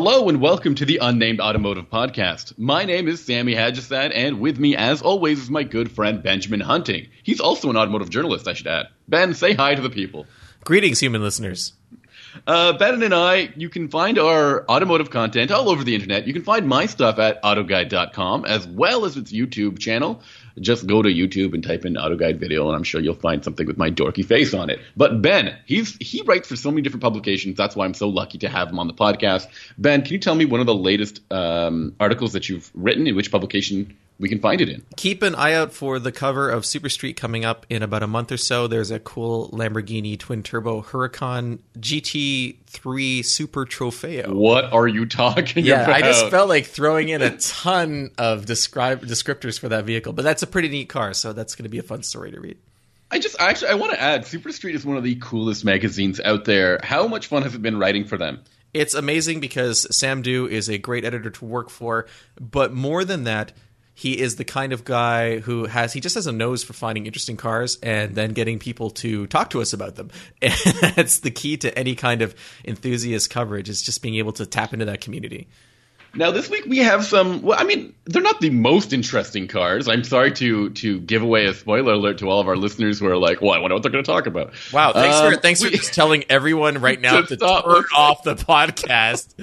Hello and welcome to the Unnamed Automotive Podcast. My name is Sammy Hadjassat, and with me, as always, is my good friend Benjamin Hunting. He's also an automotive journalist, I should add. Ben, say hi to the people. Greetings, human listeners. Ben and I, you can find our automotive content all over the internet. You can find my stuff at autoguide.com, as well as its YouTube channel. Just go to YouTube and type in Autoguide Video, and I'm sure you'll find something with my dorky face on it. But Ben, he writes for so many different publications. That's why I'm so lucky to have him on the podcast. Ben, can you tell me one of the latest articles that you've written, in which publication we can find it in? Keep an eye out for the cover of Super Street coming up in about a month or so. There's a cool Lamborghini twin-turbo Huracan GT3 Super Trofeo. What are you talking about? I just felt like throwing in a ton of descriptors for that vehicle, but that's a pretty neat car, so that's going to be a fun story to read. I want to add, Super Street is one of the coolest magazines out there. How much fun has it been writing for them? It's amazing because Sam Du is a great editor to work for, but more than that, he is the kind of guy who just has a nose for finding interesting cars and then getting people to talk to us about them. And that's the key to any kind of enthusiast coverage, is just being able to tap into that community. Now, this week we have some – well, I mean, they're not the most interesting cars. I'm sorry to give away a spoiler alert to all of our listeners who are like, well, I wonder what they're going to talk about. Wow, thanks for just telling everyone right now to turn off the podcast.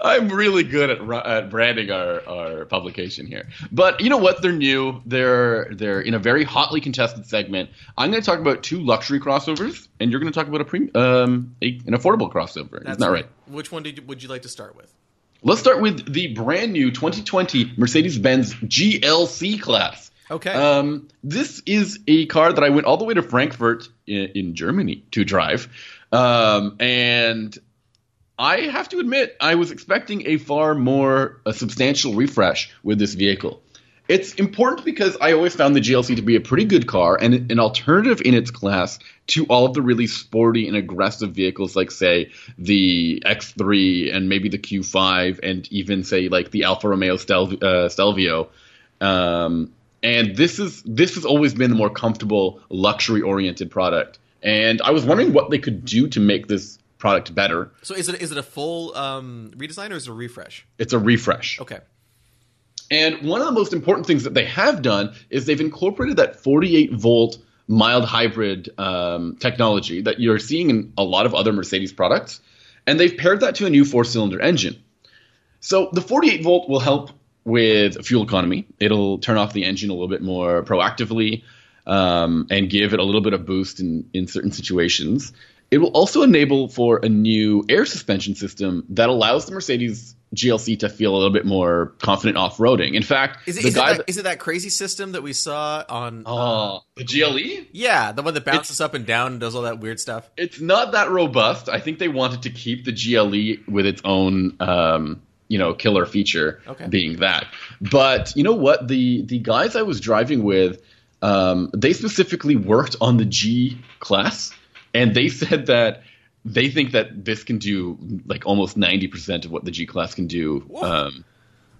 I'm really good at branding our publication here. But you know what? They're new. They're in a very hotly contested segment. I'm going to talk about two luxury crossovers, and you're going to talk about an affordable crossover. That's not right. Which one would you like to start with? Let's start with the brand new 2020 Mercedes-Benz GLC class. Okay. This is a car that I went all the way to Frankfurt in Germany to drive. And I have to admit, I was expecting a far more substantial refresh with this vehicle. It's important because I always found the GLC to be a pretty good car and an alternative in its class to all of the really sporty and aggressive vehicles like, say, the X3 and maybe the Q5 and even, say, like the Alfa Romeo Stelvio. And this has always been the more comfortable, luxury-oriented product. And I was wondering what they could do to make this product better. So is it a full redesign or is it a refresh? It's a refresh. Okay. And one of the most important things that they have done is they've incorporated that 48-volt mild hybrid technology that you're seeing in a lot of other Mercedes products, and they've paired that to a new four-cylinder engine. So the 48-volt will help with fuel economy. It'll turn off the engine a little bit more proactively and give it a little bit of boost in certain situations. It will also enable for a new air suspension system that allows the Mercedes GLC to feel a little bit more confident off-roading. In fact, is it that crazy system that we saw on the GLE? Yeah, the one that bounces up and down and does all that weird stuff. It's not that robust. I think they wanted to keep the GLE with its own killer feature being that. But you know what? The guys I was driving with, they specifically worked on the G-Class, and they said that they think that this can do like almost 90% of what the G-Class can do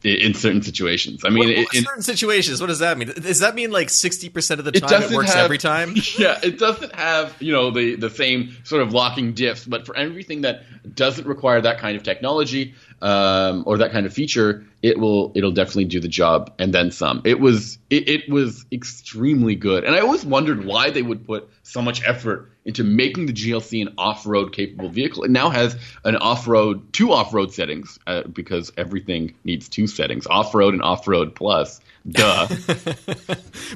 in certain situations. I mean, certain situations, what does that mean? Does that mean like 60% of the time it works every time? Yeah, it doesn't have, the same sort of locking diffs, but for everything that doesn't require that kind of technology or that kind of feature, it'll definitely do the job and then some. It was extremely good. And I always wondered why they would put so much effort into making the GLC an off-road capable vehicle. It now has two off-road settings because everything needs two settings: off-road and off-road plus. Duh.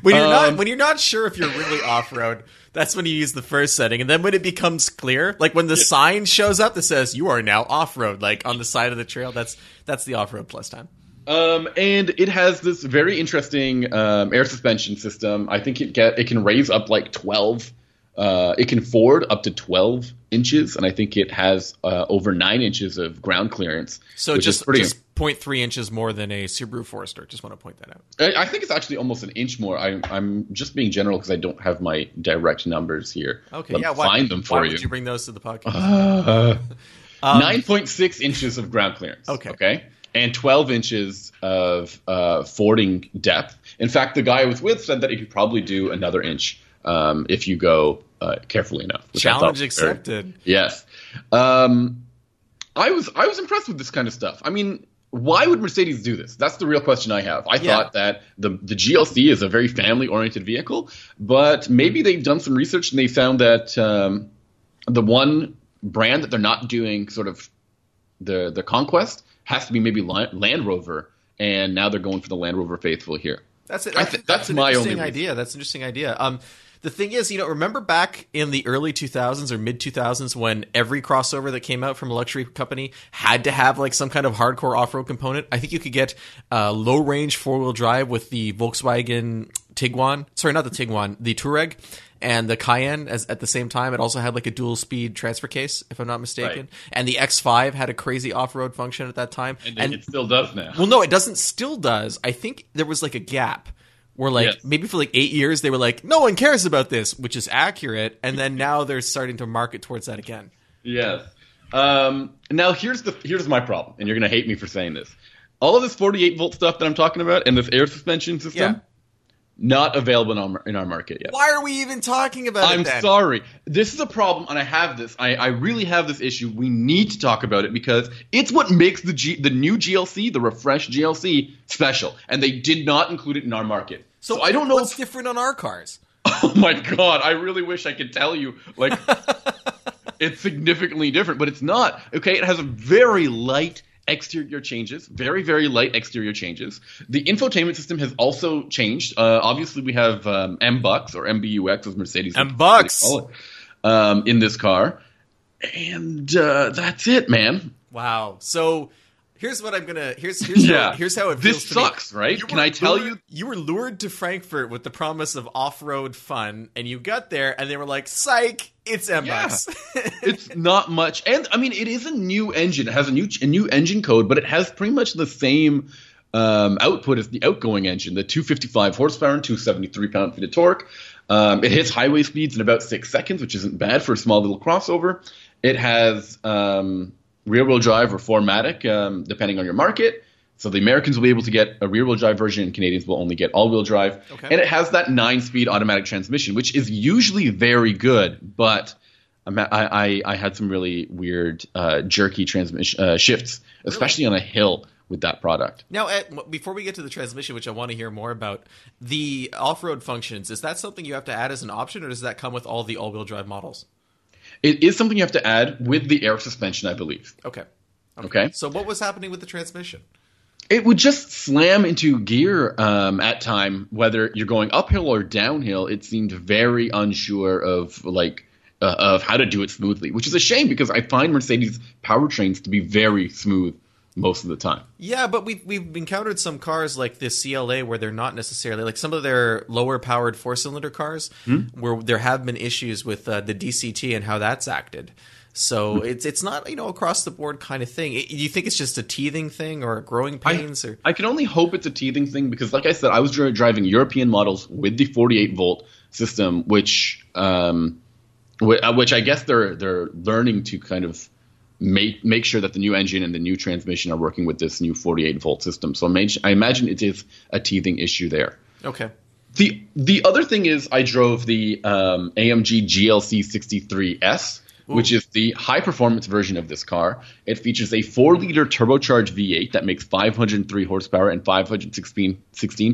When you're not sure if you're really off-road, that's when you use the first setting. And then when it becomes clear, like when the sign shows up that says you are now off-road, like on the side of the trail, that's the off-road plus time. And it has this very interesting air suspension system. I think it can raise up like 12. It can forward up to 12 inches, and I think it has over 9 inches of ground clearance. So just 0.3 inches more than a Subaru Forester. Just want to point that out. I think it's actually almost an inch more. I'm just being general because I don't have my direct numbers here. Okay, yeah, why would you bring those to the podcast? 9.6 inches of ground clearance. Okay. And 12 inches of fording depth. In fact, the guy I was with said that he could probably do another inch if you go carefully enough. Challenge accepted. Yes. I was impressed with this kind of stuff. I mean, why would Mercedes do this? That's the real question I have. I thought that the GLC is a very family-oriented vehicle, but maybe they've done some research and they found that the one brand that they're not doing sort of the Conquest has to be maybe Land Rover, and now they're going for the Land Rover faithful here. That's it. That's my only idea. That's an interesting idea. The thing is, you know, remember back in the early 2000s or mid 2000s when every crossover that came out from a luxury company had to have like some kind of hardcore off-road component. I think you could get low range four-wheel drive with the Volkswagen Tiguan. Sorry, not the Tiguan, the Touareg and the Cayenne at the same time. It also had like a dual-speed transfer case, if I'm not mistaken. Right. And the X5 had a crazy off-road function at that time. And it still does now. Well, no, it doesn't still does. I think there was like a gap. Were like, yes. Maybe for like 8 years, they were like, no one cares about this, which is accurate. And then now they're starting to market towards that again. Yes. Now, here's my problem. And you're going to hate me for saying this. All of this 48-volt stuff that I'm talking about and this air suspension system, not available in our market yet. Why are we even talking about it then? I'm sorry. This is a problem, and I have this. I really have this issue. We need to talk about it because it's what makes the new GLC, the refreshed GLC, special. And they did not include it in our market. So I don't know what's different on our cars. Oh, my God. I really wish I could tell you. Like, it's significantly different, but it's not. Okay, it has a very light exterior changes, very, very light exterior changes. The infotainment system has also changed. Obviously, we have MBUX or MBUX as Mercedes. MBUX! In this car. And that's it, man. Wow. So here's what I'm going to – here's how it feels to me. This sucks, right? Can I tell you? You were lured to Frankfurt with the promise of off-road fun, and you got there, and they were like, psych! It's MBUX. Yeah. It's not much. And, I mean, it is a new engine. It has a new engine code, but it has pretty much the same output as the outgoing engine, the 255 horsepower and 273 pound-feet of torque. It hits highway speeds in about 6 seconds, which isn't bad for a small little crossover. It has rear-wheel drive or 4Matic, depending on your market. So the Americans will be able to get a rear-wheel drive version and Canadians will only get all-wheel drive. Okay. And it has that 9-speed automatic transmission, which is usually very good, but I had some really weird jerky transmission shifts, especially on a hill with that product. Now, before we get to the transmission, which I want to hear more about, the off-road functions, is that something you have to add as an option or does that come with all the all-wheel drive models? It is something you have to add with the air suspension, I believe. Okay. So what was happening with the transmission? It would just slam into gear at time, whether you're going uphill or downhill. It seemed very unsure of of how to do it smoothly, which is a shame because I find Mercedes powertrains to be very smooth most of the time. Yeah, but we've encountered some cars like this CLA where they're not necessarily like some of their lower powered 4-cylinder cars where there have been issues with the DCT and how that's acted. So it's not, you know, across the board kind of thing. You think it's just a teething thing or growing pains? I can only hope it's a teething thing because, like I said, I was driving European models with the 48-volt system, which I guess they're learning to kind of make sure that the new engine and the new transmission are working with this new 48-volt system. So I imagine it is a teething issue there. Okay. The other thing is I drove the AMG GLC 63S. Which is the high-performance version of this car. It features a 4-liter turbocharged V8 that makes 503 horsepower and 516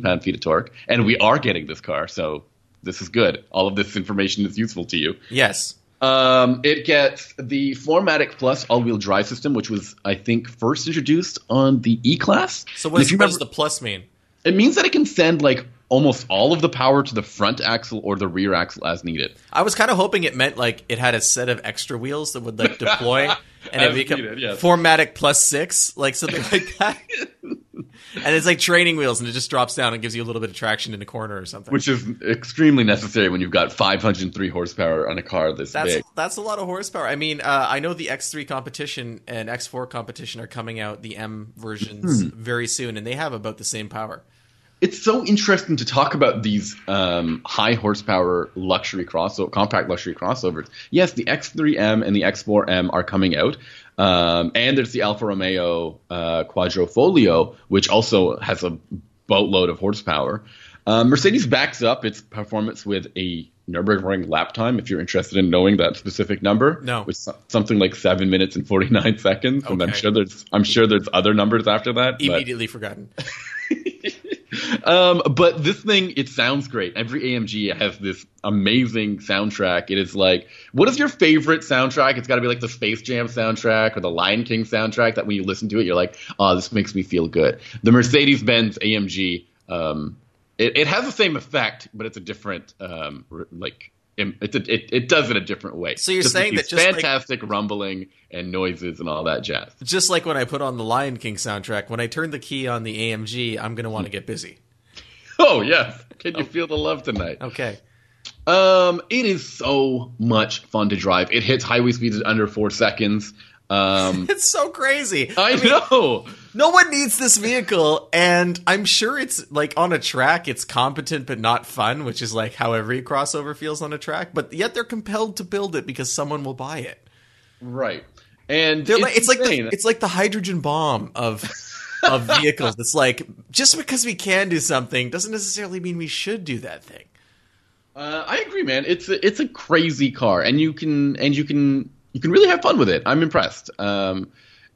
pound-feet of torque. And we are getting this car, so this is good. All of this information is useful to you. Yes. It gets the 4Matic Plus all-wheel drive system, which was, I think, first introduced on the E-Class. So what does the Plus mean? It means that it can send, like, almost all of the power to the front axle or the rear axle as needed. I was kind of hoping it meant like it had a set of extra wheels that would like deploy and it become 4Matic plus 6, like something like that. And it's like training wheels and it just drops down and gives you a little bit of traction in the corner or something. Which is extremely necessary when you've got 503 horsepower on a car that's big. That's a lot of horsepower. I mean, I know the X3 competition and X4 competition are coming out, the M versions, very soon, and they have about the same power. It's so interesting to talk about these high horsepower compact luxury crossovers. Yes, the X3M and the X4M are coming out. And there's the Alfa Romeo Quadrifoglio, which also has a boatload of horsepower. Mercedes backs up its performance with a Nürburgring lap time, if you're interested in knowing that specific number. No. It's something like 7 minutes and 49 seconds. Okay. And I'm sure there's other numbers after that. Immediately forgotten. But this thing, it sounds great. Every AMG has this amazing soundtrack. It is like, what is your favorite soundtrack? It's got to be like the Space Jam soundtrack or the Lion King soundtrack that when you listen to it, you're like, oh, this makes me feel good. The Mercedes-Benz AMG, it has the same effect, but it's a different, it does it a different way. So you're just saying that just fantastic like, rumbling and noises and all that jazz. Just like when I put on the Lion King soundtrack, when I turn the key on the AMG, I'm going to want to get busy. Oh, yes. Can you feel the love tonight? Okay. It is so much fun to drive. It hits highway speeds at under 4 seconds. It's so crazy. I know. No one needs this vehicle, and I'm sure it's like on a track, it's competent but not fun, which is like how every crossover feels on a track, but yet they're compelled to build it because someone will buy it. Right. And it's like the hydrogen bomb of vehicles. It's like just because we can do something doesn't necessarily mean we should do that thing. I agree, man. It's a crazy car, and you can really have fun with it. I'm impressed.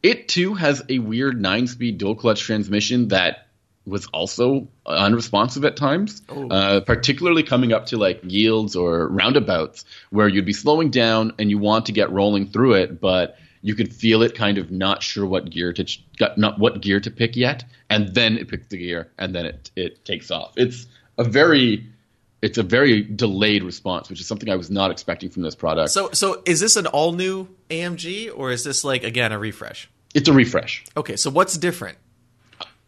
It, too, has a weird 9-speed dual-clutch transmission that was also unresponsive at times, particularly coming up to, like, yields or roundabouts where you'd be slowing down and you want to get rolling through it, but you could feel it kind of not sure what gear to pick yet, and then it picks the gear, and then it takes off. It's a very delayed response, which is something I was not expecting from this product. So is this an all-new AMG, or is this, like, again, a refresh? It's a refresh. Okay, so what's different?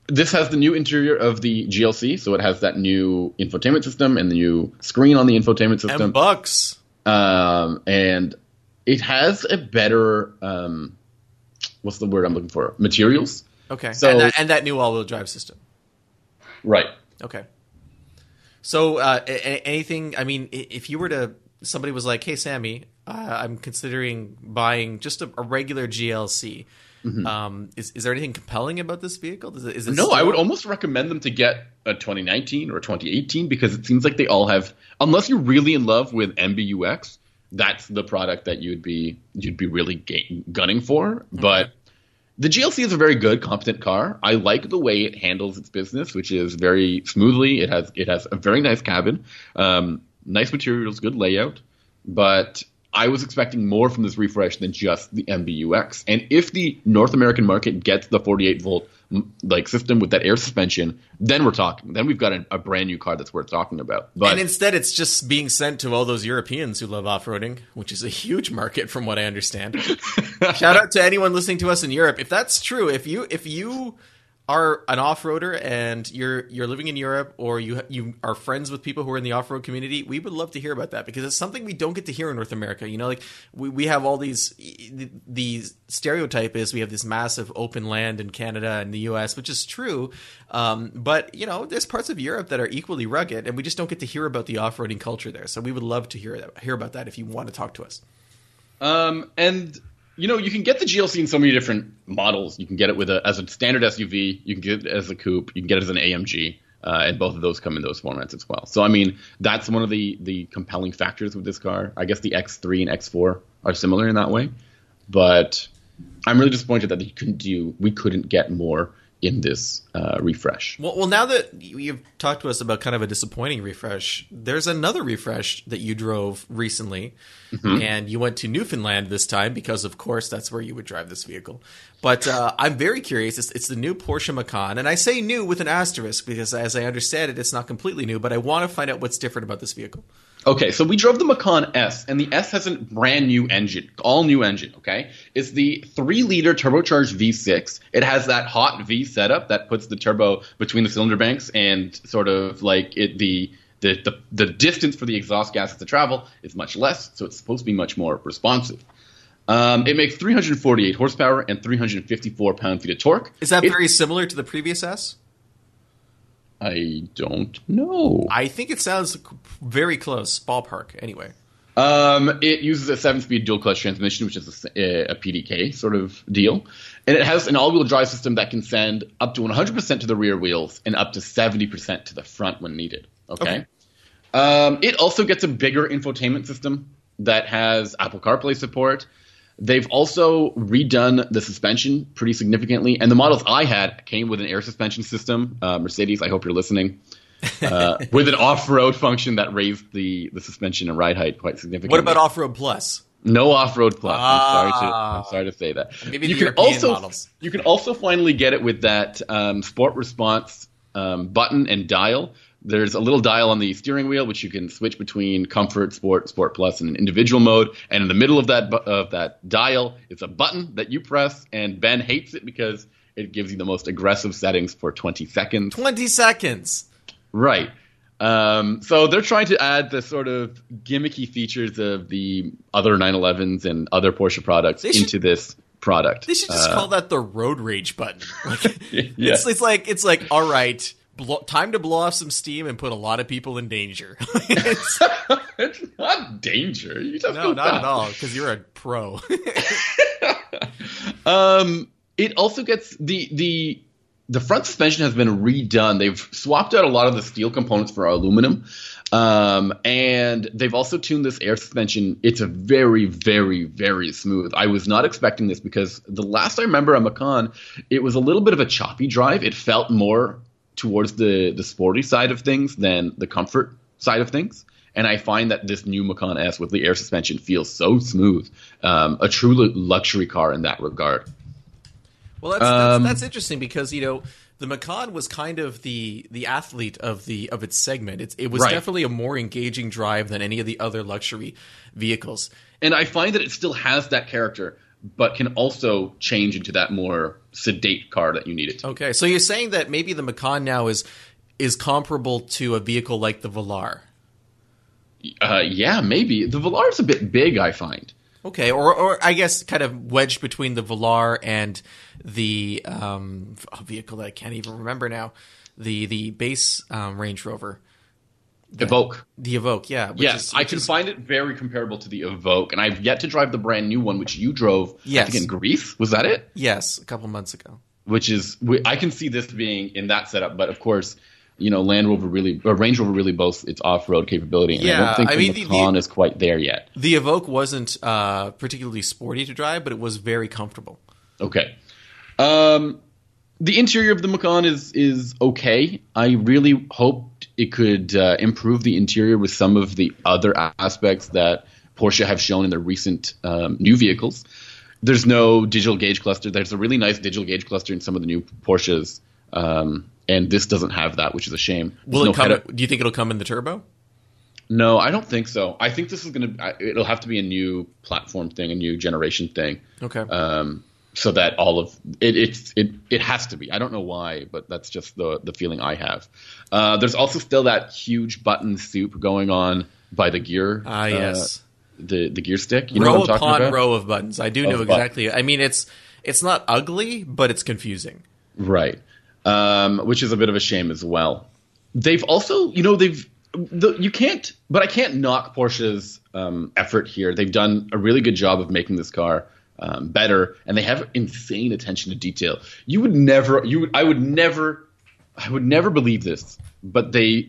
This has the new interior of the GLC, so it has that new infotainment system and the new screen on the infotainment system. MBUX. And it has a better what's the word I'm looking for? Materials. Okay, so, and that new all-wheel drive system. Right. Okay. So anything, I mean, if you were to, somebody was like, hey, Sammy, I'm considering buying just a regular GLC. Mm-hmm. Is there anything compelling about this vehicle? I would almost recommend them to get a 2019 or 2018 because it seems like they all have, unless you're really in love with MBUX, that's the product that you'd be really gunning for. Mm-hmm. But the GLC is a very good, competent car. I like the way it handles its business, which is very smoothly. It has a very nice cabin, nice materials, good layout. But I was expecting more from this refresh than just the MBUX. And if the North American market gets the 48-volt like system with that air suspension, then we're talking. Then we've got a brand new car that's worth talking about. But, and instead, it's just being sent to all those Europeans who love off-roading, which is a huge market from what I understand. Shout out to anyone listening to us in Europe. If that's true, if you are an off-roader and you're living in Europe or you are friends with people who are in the off-road community, we would love to hear about that because it's something we don't get to hear in North America. You know, like we have all these – the stereotype is we have this massive open land in Canada and the U.S., which is true. But, you know, there's parts of Europe that are equally rugged and we just don't get to hear about the off-roading culture there. So we would love to hear about that if you want to talk to us. And – you know, you can get the GLC in so many different models. You can get it as a standard SUV. You can get it as a coupe. You can get it as an AMG. And both of those come in those formats as well. So, I mean, that's one of the compelling factors with this car. I guess the X3 and X4 are similar in that way. But I'm really disappointed that we couldn't get more in this refresh. Well, now that you've talked to us about kind of a disappointing refresh, there's another refresh that you drove recently, mm-hmm. and you went to Newfoundland this time because, of course, that's where you would drive this vehicle. But I'm very curious. It's the new Porsche Macan, and I say new with an asterisk because, as I understand it, it's not completely new, but I want to find out what's different about this vehicle. Okay, so we drove the Macan S, and the S has a brand new engine, all new engine, okay? It's the 3-liter turbocharged V6. It has that hot V setup that puts the turbo between the cylinder banks and sort of like the distance for the exhaust gases to travel is much less, so it's supposed to be much more responsive. It makes 348 horsepower and 354 pound-feet of torque. Is that very similar to the previous S? I don't know. I think it sounds very close, ballpark, anyway. It uses a 7-speed dual-clutch transmission, which is a PDK sort of deal. And it has an all-wheel drive system that can send up to 100% to the rear wheels and up to 70% to the front when needed. Okay? It also gets a bigger infotainment system that has Apple CarPlay support. They've also redone the suspension pretty significantly. And the models I had came with an air suspension system. Mercedes, I hope you're listening. With an off-road function that raised the suspension and ride height quite significantly. What about Off-Road Plus? No Off-Road Plus. I'm sorry to say that. Maybe you the European models. You can also finally get it with that Sport Response button and dial. There's a little dial on the steering wheel, which you can switch between Comfort, Sport, Sport Plus, and an individual mode. And in the middle of that dial, it's a button that you press, and Ben hates it because it gives you the most aggressive settings for 20 seconds. 20 seconds! Right. So they're trying to add the sort of gimmicky features of the other 911s and other Porsche products into this product. They should just call that the road rage button. Like, yeah. It's like, all right, time to blow off some steam and put a lot of people in danger. It's not danger. You don't no, not at all, because you're a pro. It also gets the front suspension has been redone. They've swapped out a lot of the steel components for aluminum. And they've also tuned this air suspension. It's a very, very, very smooth. I was not expecting this because the last I remember on Macan, it was a little bit of a choppy drive. It felt more towards the sporty side of things than the comfort side of things. And I find that this new Macan S with the air suspension feels so smooth. A true luxury car in that regard. Well, that's interesting because, you know, the Macan was kind of the athlete of its segment. It was right. Definitely a more engaging drive than any of the other luxury vehicles. And I find that it still has that character, but can also change into that more sedate car that you need it to. Okay, so you're saying that maybe the Macan now is comparable to a vehicle like the Velar. Yeah, maybe. The Velar is a bit big, I find. Okay, or I guess kind of wedged between the Velar and the vehicle that I can't even remember now, the base Range Rover. Evoque. The Evoque, yeah. Yes, I can find it very comparable to the Evoque, and I've yet to drive the brand new one, which you drove, yes. I think, in Greece. Was that it? Yes, a couple months ago. Which is – I can see this being in that setup, but of course – you know, Range Rover really boasts its off-road capability, and yeah, I don't think the Macan is quite there yet. The Evoque wasn't particularly sporty to drive, but it was very comfortable. Okay. The interior of the Macan is okay. I really hoped it could improve the interior with some of the other aspects that Porsche have shown in their recent new vehicles. There's no digital gauge cluster. There's a really nice digital gauge cluster in some of the new Porsches. And this doesn't have that, which is a shame. Do you think it'll come in the turbo? No, I don't think so. I think this is it'll have to be a new platform thing, a new generation thing. Okay. So that all of it has to be. I don't know why, but that's just the feeling I have. There's also still that huge button soup going on by the gear. Ah, yes. The gear stick. You know what I'm talking about? Row upon row of buttons. I do know exactly. I mean, it's not ugly, but it's confusing. Right. Which is a bit of a shame as well. They've also, you know, I can't knock Porsche's effort here. They've done a really good job of making this car better, and they have insane attention to detail. I would never believe this, but they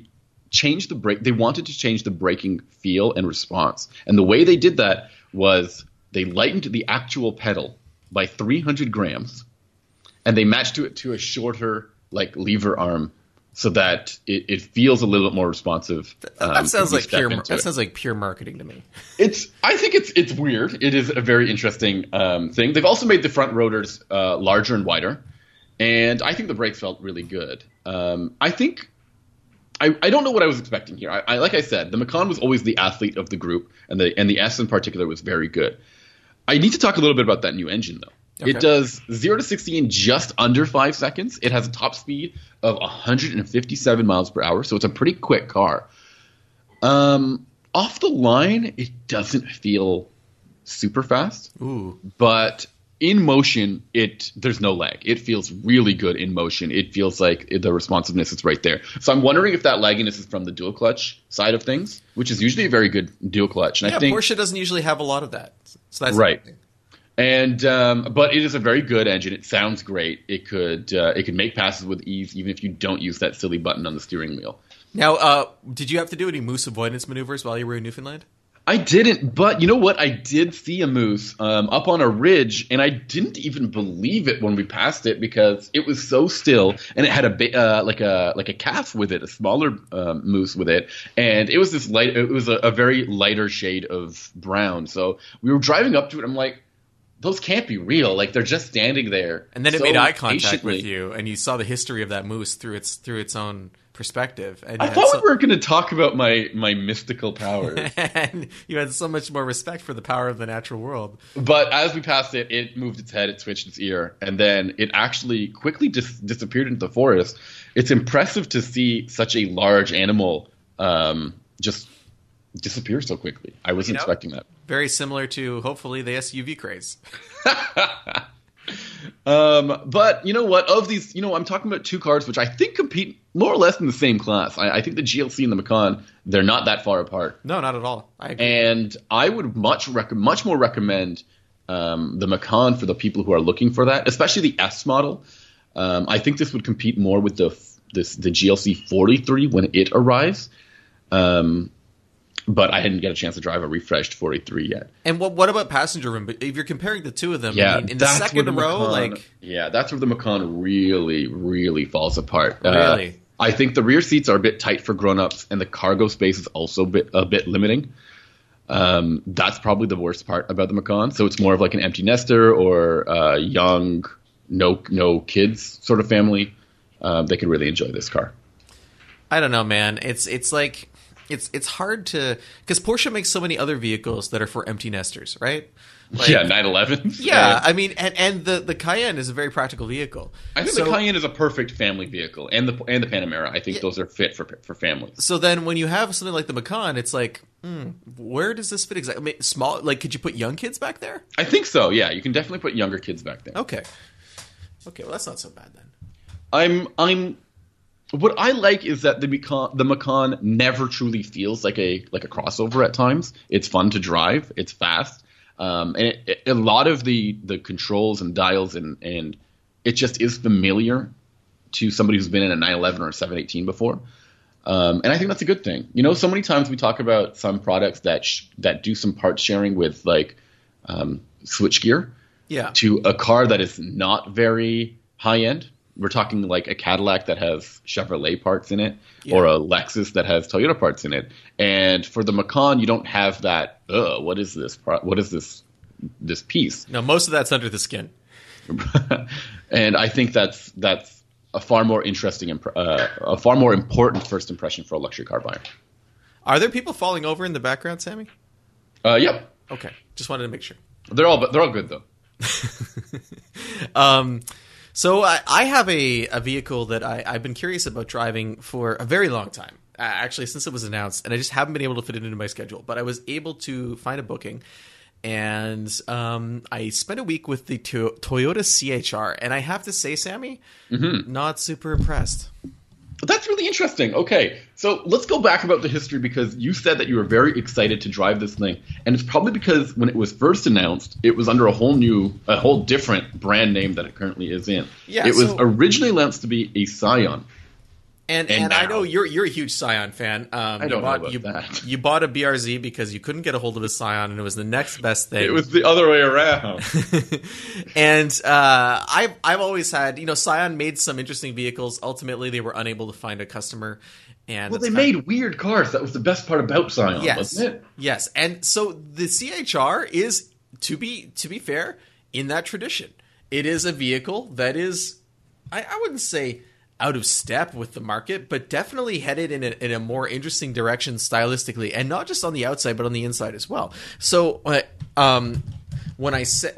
changed the brake. They wanted to change the braking feel and response, and the way they did that was they lightened the actual pedal by 300 grams. And they matched it to a shorter, like, lever arm so that it feels a little bit more responsive. That sounds like pure marketing to me. I think it's weird. It is a very interesting thing. They've also made the front rotors larger and wider. And I think the brakes felt really good. I don't know what I was expecting here. I like I said, the Macan was always the athlete of the group, and the S in particular was very good. I need to talk a little bit about that new engine, though. Okay. It does 0 to 60 in just under 5 seconds. It has a top speed of 157 miles per hour, so it's a pretty quick car. Off the line, it doesn't feel super fast. Ooh. But in motion, there's no lag. It feels really good in motion. It feels like the responsiveness is right there. So I'm wondering if that lagginess is from the dual clutch side of things, which is usually a very good dual clutch. And yeah, Porsche doesn't usually have a lot of that. So that's right. And but it is a very good engine. It sounds great. It could make passes with ease, even if you don't use that silly button on the steering wheel. Now, did you have to do any moose avoidance maneuvers while you were in Newfoundland? I didn't, but you know what? I did see a moose up on a ridge, and I didn't even believe it when we passed it because it was so still, and it had a calf with it, a smaller moose with it, and it was this light. It was a very lighter shade of brown. So we were driving up to it. I'm like, those can't be real. Like, they're just standing there. And then it made eye contact with you, and you saw the history of that moose through its own perspective. And I thought we were going to talk about my mystical powers. And you had so much more respect for the power of the natural world. But as we passed it, it moved its head, it switched its ear, and then it actually quickly disappeared into the forest. It's impressive to see such a large animal just disappear so quickly. I wasn't expecting that. Very similar to, hopefully, the SUV craze. But you know what? Of these, I'm talking about two cars which I think compete more or less in the same class. I think the GLC and the Macan, they're not that far apart. No, not at all. I agree. And I would much more recommend the Macan for the people who are looking for that, especially the S model. I think this would compete more with the GLC 43 when it arrives. But I didn't get a chance to drive a refreshed 43 yet. And what about passenger room? If you're comparing the two of them, yeah, I mean, in the second row, Macan, yeah, that's where the Macan really, really falls apart. Really? I think the rear seats are a bit tight for grown-ups, and the cargo space is also a bit limiting. That's probably the worst part about the Macan. So it's more of like an empty nester or a young, no kids sort of family. They could really enjoy this car. I don't know, man. It's like... It's hard to – because Porsche makes so many other vehicles that are for empty nesters, right? Like, yeah, 911. Yeah, I mean – and the Cayenne is a very practical vehicle. I think the Cayenne is a perfect family vehicle, and the Panamera. I think those are fit for families. So then when you have something like the Macan, it's like, where does this fit exactly? I mean, small – like, could you put young kids back there? I think so, yeah. You can definitely put younger kids back there. Okay, well, that's not so bad then. What I like is that the Macan never truly feels like a crossover at times. It's fun to drive. It's fast. And a lot of the controls and dials and it just is familiar to somebody who's been in a 911 or a 718 before. And I think that's a good thing. So many times we talk about some products that do some part sharing with switchgear to a car that is not very high end. We're talking like a Cadillac that has Chevrolet parts in it or a Lexus that has Toyota parts in it. And for the Macan, you don't have that, what is this piece? No, most of that's under the skin. And I think that's a far more interesting, a far more important first impression for a luxury car buyer. Are there people falling over in the background, Sammy? Yep. Okay. Just wanted to make sure. They're all good though. So I have a vehicle that I've been curious about driving for a very long time, actually since it was announced, and I just haven't been able to fit it into my schedule. But I was able to find a booking, and I spent a week with the Toyota C-HR, and I have to say, Sammy, not super impressed. That's really interesting. Okay, so let's go back about the history because you said that you were very excited to drive this thing, and it's probably because when it was first announced, it was under a whole different brand name that it currently is in. Yeah, it was originally announced to be a Scion, and now, I know you're a huge Scion fan. I don't know about that. You bought a BRZ because you couldn't get a hold of a Scion, and it was the next best thing. It was the other way around. And I've always had, Scion made some interesting vehicles. Ultimately, they were unable to find a customer. And well, they made weird cars. That was the best part about Scion, wasn't it? Yes, and so the C-HR is, to be fair, in that tradition. It is a vehicle that is, I wouldn't say out of step with the market, but definitely headed in a more interesting direction stylistically, and not just on the outside, but on the inside as well. So when I saw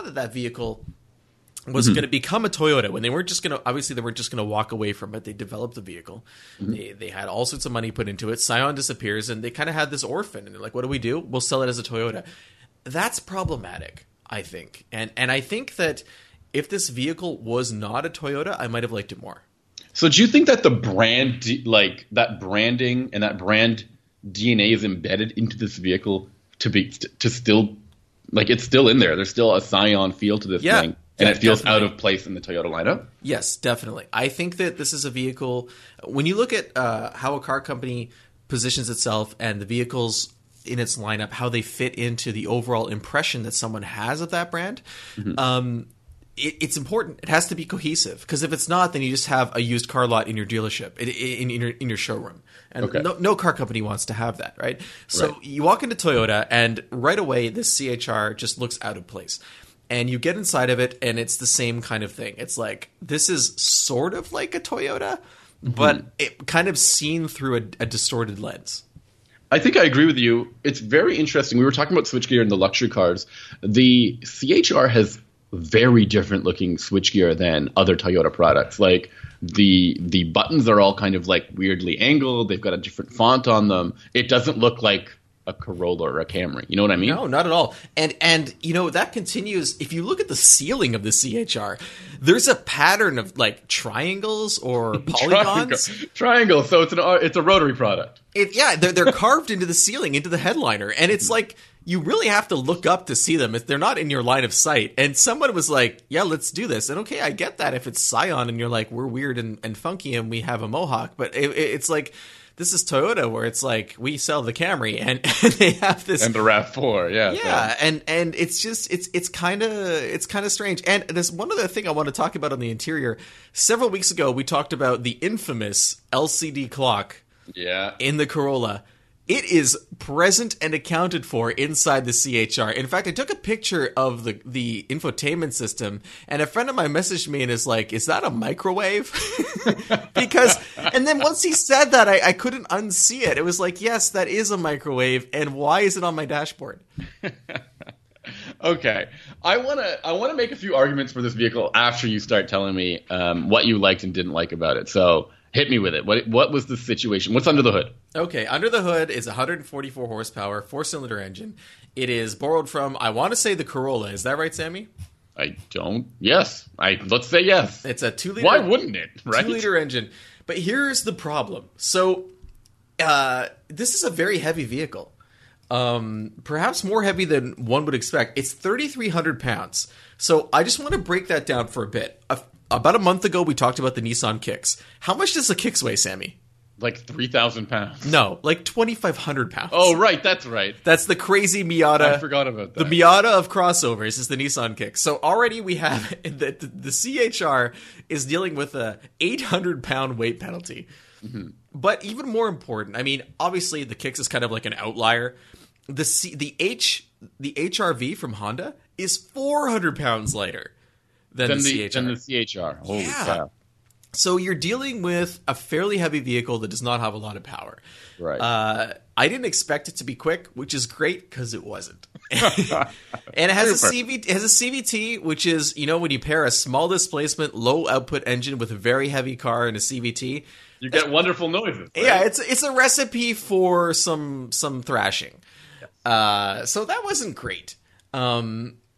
that vehicle was going to become a Toyota, when they weren't just going to walk away from it, they developed the vehicle. They had all sorts of money put into it. Scion disappears, and they kind of had this orphan, and they're like, what do we do? We'll sell it as a Toyota. That's problematic, I think. And I think that if this vehicle was not a Toyota, I might have liked it more. So do you think that the brand, like that branding and that brand DNA is embedded into this vehicle to still, like it's still in there? There's still a Scion feel to this thing. And it feels definitely out of place in the Toyota lineup. Yes, definitely. I think that this is a vehicle. When you look at how a car company positions itself and the vehicles in its lineup, how they fit into the overall impression that someone has of that brand, it's important. It has to be cohesive, because if it's not, then you just have a used car lot in your dealership, in your showroom. And no car company wants to have that, right? So you walk into Toyota, and right away, this C-HR just looks out of place. And you get inside of it, and it's the same kind of thing. It's like, this is sort of like a Toyota, but it kind of seen through a distorted lens. I think I agree with you. It's very interesting. We were talking about switchgear in the luxury cars. The C-HR has very different looking switchgear than other Toyota products. Like the buttons are all kind of like weirdly angled. They've got a different font on them. It doesn't look like a Corolla or a Camry. You know what I mean? No, not at all. And you know, that continues. If you look at the ceiling of the C-HR, there's a pattern of like triangles or polygons. Triangles. So it's a rotary product. They're carved into the ceiling, into the headliner. And it's like, you really have to look up to see them if they're not in your line of sight. And someone was like, yeah, let's do this. And okay, I get that if it's Scion and you're like, we're weird and funky and we have a mohawk. But it's like, this is Toyota, where it's like, we sell the Camry and they have this. And the RAV4, yeah. Yeah, so. And it's just, it's kind of strange. And there's one other thing I want to talk about on the interior. Several weeks ago, we talked about the infamous LCD clock in the Corolla. It is present and accounted for inside the C-HR. In fact, I took a picture of the infotainment system, and a friend of mine messaged me and is like, is that a microwave? Because, and then once he said that, I couldn't unsee it. It was like, yes, that is a microwave, and why is it on my dashboard? Okay, I wanna make a few arguments for this vehicle after you start telling me what you liked and didn't like about it. So hit me with it. What was the situation? What's under the hood? Okay, under the hood is 144 horsepower, 4-cylinder engine. It is borrowed from, I want to say, the Corolla. Is that right, Sammy? Let's say yes. It's a 2-liter. Why wouldn't it? Right? 2-liter engine. But here's the problem. So this is a very heavy vehicle. Perhaps more heavy than one would expect. It's 3,300 pounds. So I just want to break that down for a bit. About a month ago, we talked about the Nissan Kicks. How much does the Kicks weigh, Sammy? Like 3,000 pounds. No, like 2,500 pounds. Oh, right. That's right. That's the crazy Miata. I forgot about that. The Miata of crossovers is the Nissan Kicks. So already we have that the C-HR is dealing with a 800-pound weight penalty. Mm-hmm. But even more important, I mean, obviously the Kicks is kind of like an outlier. The HR-V from Honda is 400 pounds lighter than the C-HR. Holy cow. So you're dealing with a fairly heavy vehicle that does not have a lot of power. Right. I didn't expect it to be quick, which is great because it wasn't. And it has a CVT, which is, you know, when you pair a small displacement, low output engine with a very heavy car and a CVT, you get wonderful noises. Right? Yeah, it's a recipe for some thrashing. Yes. So that wasn't great. So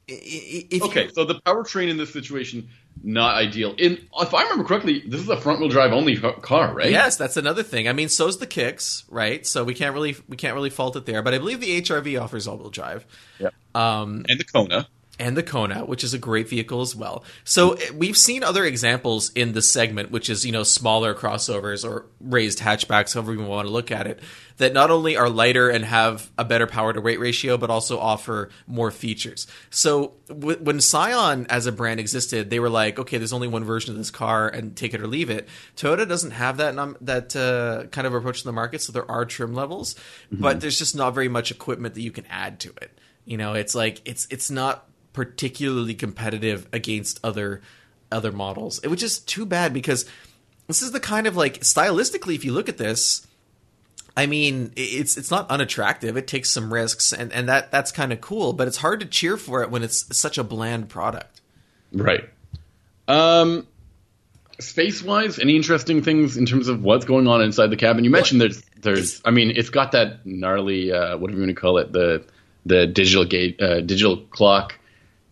the powertrain in this situation, not ideal. If I remember correctly, this is a front-wheel drive only car, right? Yes, that's another thing. I mean, so's the Kicks, right? So we can't really fault it there. But I believe the HR-V offers all-wheel drive. Yeah. And the Kona, which is a great vehicle as well. So we've seen other examples in this segment, which is, you know, smaller crossovers or raised hatchbacks, however you want to look at it, that not only are lighter and have a better power to weight ratio, but also offer more features. So when Scion as a brand existed, they were like, okay, there's only one version of this car and take it or leave it. Toyota doesn't have that kind of approach to the market. So there are trim levels, but there's just not very much equipment that you can add to it. You know, it's like, it's not particularly competitive against other models, which is too bad, because this is the kind of, like, stylistically, if you look at this, I mean, it's not unattractive. It takes some risks, and that's kind of cool, but it's hard to cheer for it when it's such a bland product. Right. Space-wise, any interesting things in terms of what's going on inside the cabin? You mentioned there's I mean, it's got that gnarly, whatever you want to call it, the digital clock.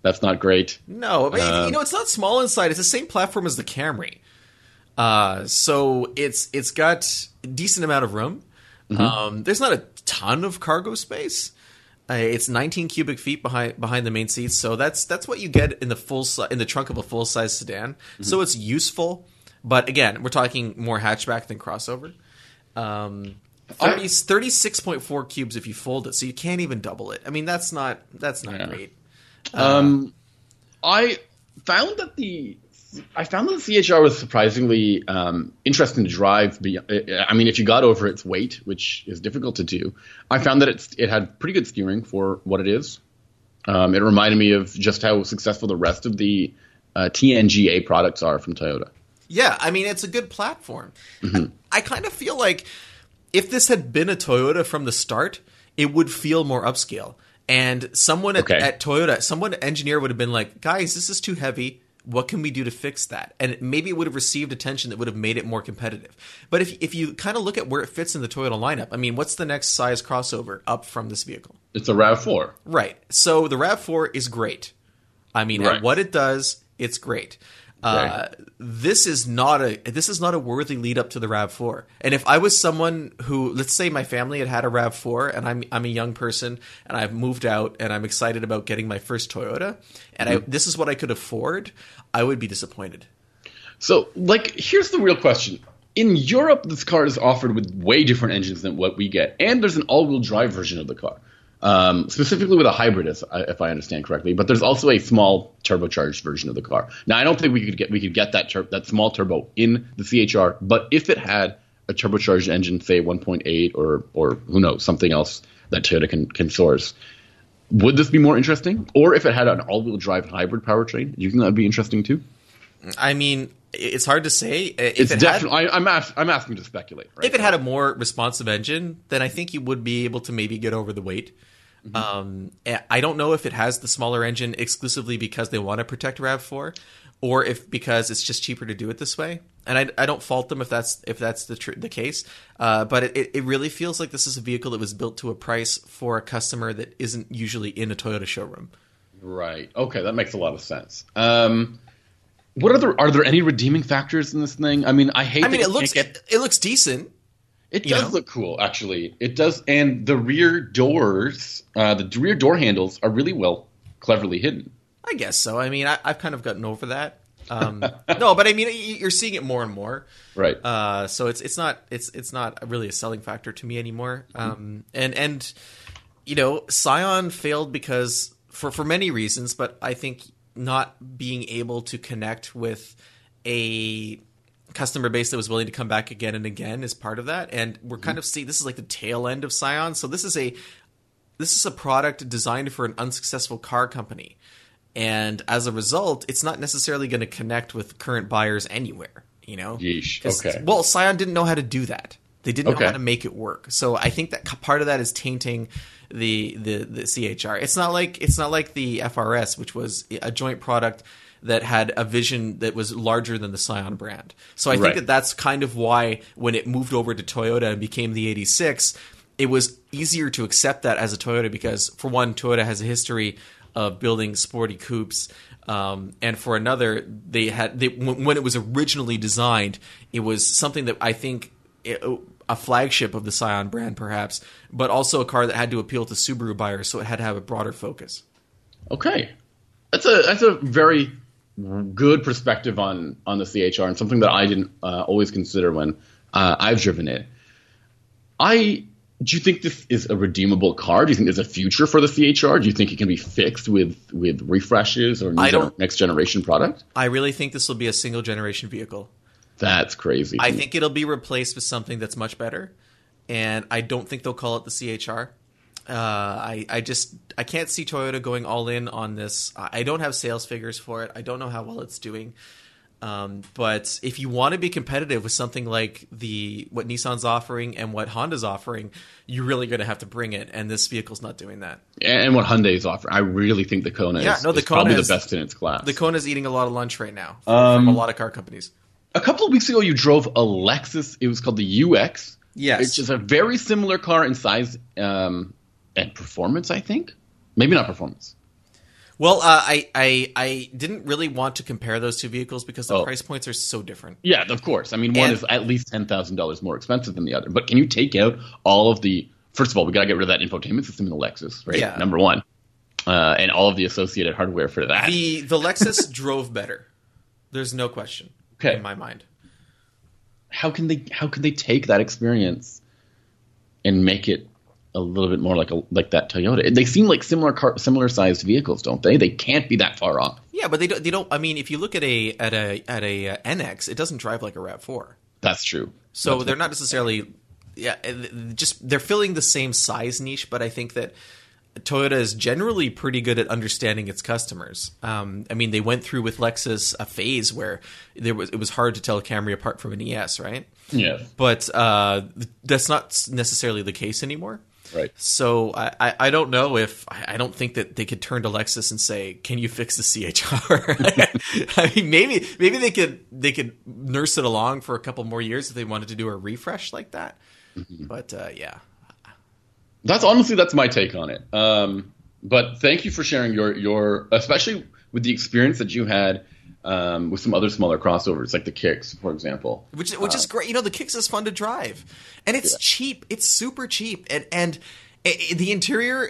That's not great. No, but you know, it's not small inside. It's the same platform as the Camry, so it's got a decent amount of room. There's not a ton of cargo space. It's 19 cubic feet behind the main seats, so that's what you get in the trunk of a full size sedan. Mm-hmm. So it's useful, but again, we're talking more hatchback than crossover. Already 36.4 cubes if you fold it, so you can't even double it. I mean, that's not great. I found that the C-HR was surprisingly interesting to drive. I mean, if you got over its weight, which is difficult to do, I found that it had pretty good steering for what it is. It reminded me of just how successful the rest of the TNGA products are from Toyota. Yeah, I mean, it's a good platform. Mm-hmm. I kind of feel like if this had been a Toyota from the start, it would feel more upscale. And someone at Toyota, engineer would have been like, guys, this is too heavy. What can we do to fix that? And maybe it would have received attention that would have made it more competitive. But if you kind of look at where it fits in the Toyota lineup, I mean, what's the next size crossover up from this vehicle? It's a RAV4. Right. So the RAV4 is great. I mean, right. What it does, it's great. This is not a worthy lead up to the RAV4. And if I was someone who, let's say my family had a RAV4 and I'm a young person and I've moved out and I'm excited about getting my first Toyota and this is what I could afford, I would be disappointed. So, here's the real question. In Europe, this car is offered with way different engines than what we get. And there's an all-wheel drive version of the car. Specifically with a hybrid, if I understand correctly, but there's also a small turbocharged version of the car. Now, I don't think we could get that small turbo in the CHR, but if it had a turbocharged engine, say 1.8 or who knows, something else that Toyota can source, would this be more interesting? Or if it had an all-wheel drive hybrid powertrain, do you think that would be interesting too? I mean, it's hard to say. I'm asking to speculate. Right? If it had a more responsive engine, then I think you would be able to maybe get over the weight. Mm-hmm. I don't know if it has the smaller engine exclusively because they want to protect RAV4, or if because it's just cheaper to do it this way. And I don't fault them if that's the case. But it really feels like this is a vehicle that was built to a price for a customer that isn't usually in a Toyota showroom. Right. Okay, that makes a lot of sense. What are there any redeeming factors in this thing? I mean, it looks decent. It does look cool, actually. It does, and the rear door handles are really cleverly hidden. I guess so. I mean, I've kind of gotten over that. No, but I mean, you're seeing it more and more, right? So it's not really a selling factor to me anymore. Mm-hmm. And Scion failed because for many reasons, but I think not being able to connect with a customer base that was willing to come back again and again is part of that. And we're kind of seeing, this is like the tail end of Scion. So this is a product designed for an unsuccessful car company. And as a result, it's not necessarily going to connect with current buyers anywhere, Yeesh. Okay. Well, Scion didn't know how to do that. They didn't know how to make it work. So I think that part of that is tainting the CHR. It's not like the FRS, which was a joint product that had a vision that was larger than the Scion brand. So I think that's kind of why when it moved over to Toyota and became the 86, it was easier to accept that as a Toyota because, for one, Toyota has a history of building sporty coupes. And for another, when it was originally designed, it was something that I think a flagship of the Scion brand, perhaps, but also a car that had to appeal to Subaru buyers, so it had to have a broader focus. Okay, that's a very good perspective on the CHR, and something that I didn't always consider when I've driven it. Do you think this is a redeemable car? Do you think there's a future for the CHR? Do you think it can be fixed with refreshes or next generation product? I really think this will be a single generation vehicle. That's crazy. I think it'll be replaced with something that's much better, and I don't think they'll call it the CHR. I can't see Toyota going all in on this. I don't have sales figures for it. I don't know how well it's doing. But if you want to be competitive with something like what Nissan's offering and what Honda's offering, you're really going to have to bring it, and this vehicle's not doing that. And what Hyundai's offering. I really think the Kona is probably the best in its class. The Kona's eating a lot of lunch right now from a lot of car companies. A couple of weeks ago, you drove a Lexus. It was called the UX. Yes. It's just a very similar car in size and performance, I think. Maybe not performance. Well, I didn't really want to compare those two vehicles because the price points are so different. Yeah, of course. I mean, one is at least $10,000 more expensive than the other. But can you take out all of the first of all, we got to get rid of that infotainment system in the Lexus, right? Yeah. Number one. And all of the associated hardware for that. The Lexus drove better. There's no question in my mind. How can they take that experience and make it a little bit more like that Toyota? They seem like similar sized vehicles, don't they? They can't be that far off. Yeah, but they don't. I mean, if you look at a NX, it doesn't drive like a RAV4. That's true. So they're not necessarily. Yeah, just they're filling the same size niche, but I think that Toyota is generally pretty good at understanding its customers. I mean, they went through with Lexus a phase where it was hard to tell a Camry apart from an ES, right? Yeah. But that's not necessarily the case anymore. Right. So I don't know if – I don't think that they could turn to Lexus and say, can you fix the C-HR? I mean, maybe they could nurse it along for a couple more years if they wanted to do a refresh like that. Mm-hmm. But yeah. That's my take on it. But thank you for sharing your especially with the experience that you had with some other smaller crossovers, like the Kicks, for example. Which is great. You know, the Kicks is fun to drive, and it's cheap. It's super cheap, and the interior.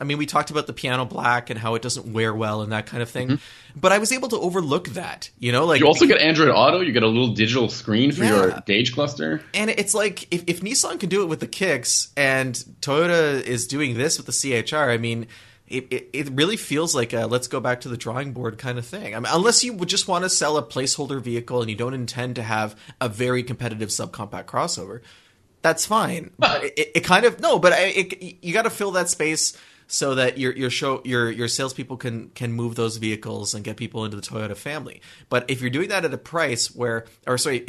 I mean, we talked about the piano black and how it doesn't wear well and that kind of thing. Mm-hmm. But I was able to overlook that, you know. Like, you also get Android Auto. You get a little digital screen for your gauge cluster. And it's like if Nissan can do it with the Kicks and Toyota is doing this with the C-HR, I mean, it really feels like a let's go back to the drawing board kind of thing. I mean, unless you would just want to sell a placeholder vehicle and you don't intend to have a very competitive subcompact crossover, that's fine. But you got to fill that space so that your salespeople can move those vehicles and get people into the Toyota family. But if you're doing that at a price if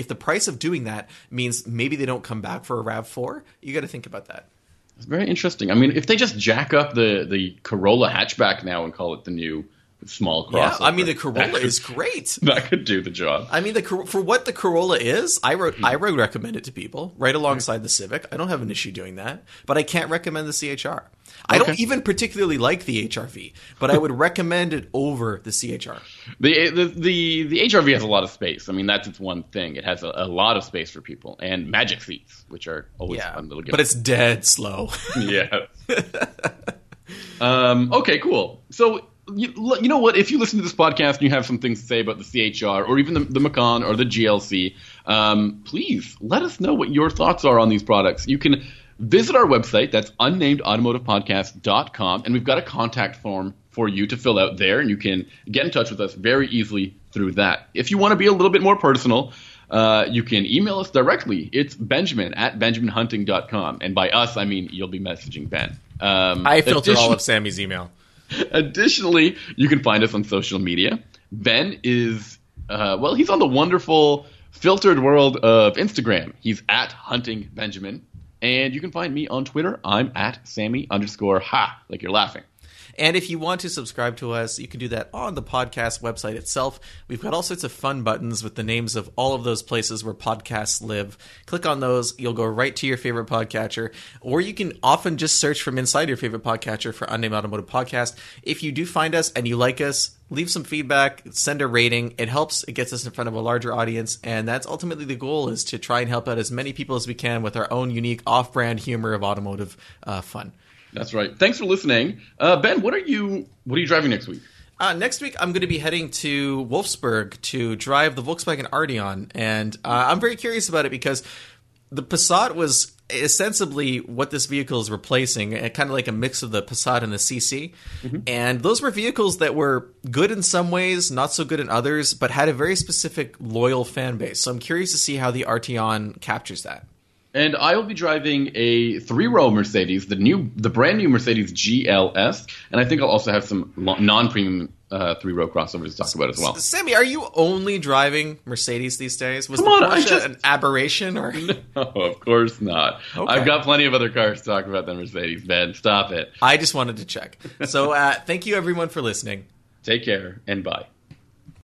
the price of doing that means maybe they don't come back for a RAV4, you got to think about that. It's very interesting. I mean, if they just jack up the Corolla hatchback now and call it the new small crossover. Yeah, I mean, the Corolla is great. That could do the job. I mean, for what the Corolla is, I would recommend it to people right alongside the Civic. I don't have an issue doing that, but I can't recommend the C-HR. I don't even particularly like the HR-V, but I would recommend it over the C-HR. The HR-V has a lot of space. I mean, that's its one thing. It has a lot of space for people and magic seats, which are always fun little gifts. But it's dead slow. Yeah. Okay, cool. So you know what? If you listen to this podcast and you have some things to say about the C-HR or even the Macan or the GLC, please let us know what your thoughts are on these products. You can visit our website, that's unnamedautomotivepodcast.com, and we've got a contact form for you to fill out there, and you can get in touch with us very easily through that. If you want to be a little bit more personal, you can email us directly. It's benjamin@benjaminhunting.com, and by us, I mean you'll be messaging Ben. I filtered all of Sammy's email. Additionally, you can find us on social media. Ben is, he's on the wonderful filtered world of Instagram. He's @HuntingBenjamin. And you can find me on Twitter. I'm @Sammy_ha, like you're laughing. And if you want to subscribe to us, you can do that on the podcast website itself. We've got all sorts of fun buttons with the names of all of those places where podcasts live. Click on those. You'll go right to your favorite podcatcher. Or you can often just search from inside your favorite podcatcher for Unnamed Automotive Podcast. If you do find us and you like us, leave some feedback, send a rating. It helps. It gets us in front of a larger audience. And that's ultimately the goal, is to try and help out as many people as we can with our own unique off-brand humor of automotive fun. That's right. Thanks for listening. Ben, what are you driving next week? Next week, I'm going to be heading to Wolfsburg to drive the Volkswagen Arteon. And I'm very curious about it because the Passat was ostensibly what this vehicle is replacing, kind of like a mix of the Passat and the CC. Mm-hmm. And those were vehicles that were good in some ways, not so good in others, but had a very specific loyal fan base. So I'm curious to see how the Arteon captures that. And I will be driving a 3-row Mercedes, the brand new Mercedes GLS, and I think I'll also have some non-premium 3-row crossovers to talk about as well. Sammy, are you only driving Mercedes these days? Was the Porsche an aberration? Or? No, of course not. Okay. I've got plenty of other cars to talk about than Mercedes, Ben. Stop it. I just wanted to check. So thank you, everyone, for listening. Take care, and bye.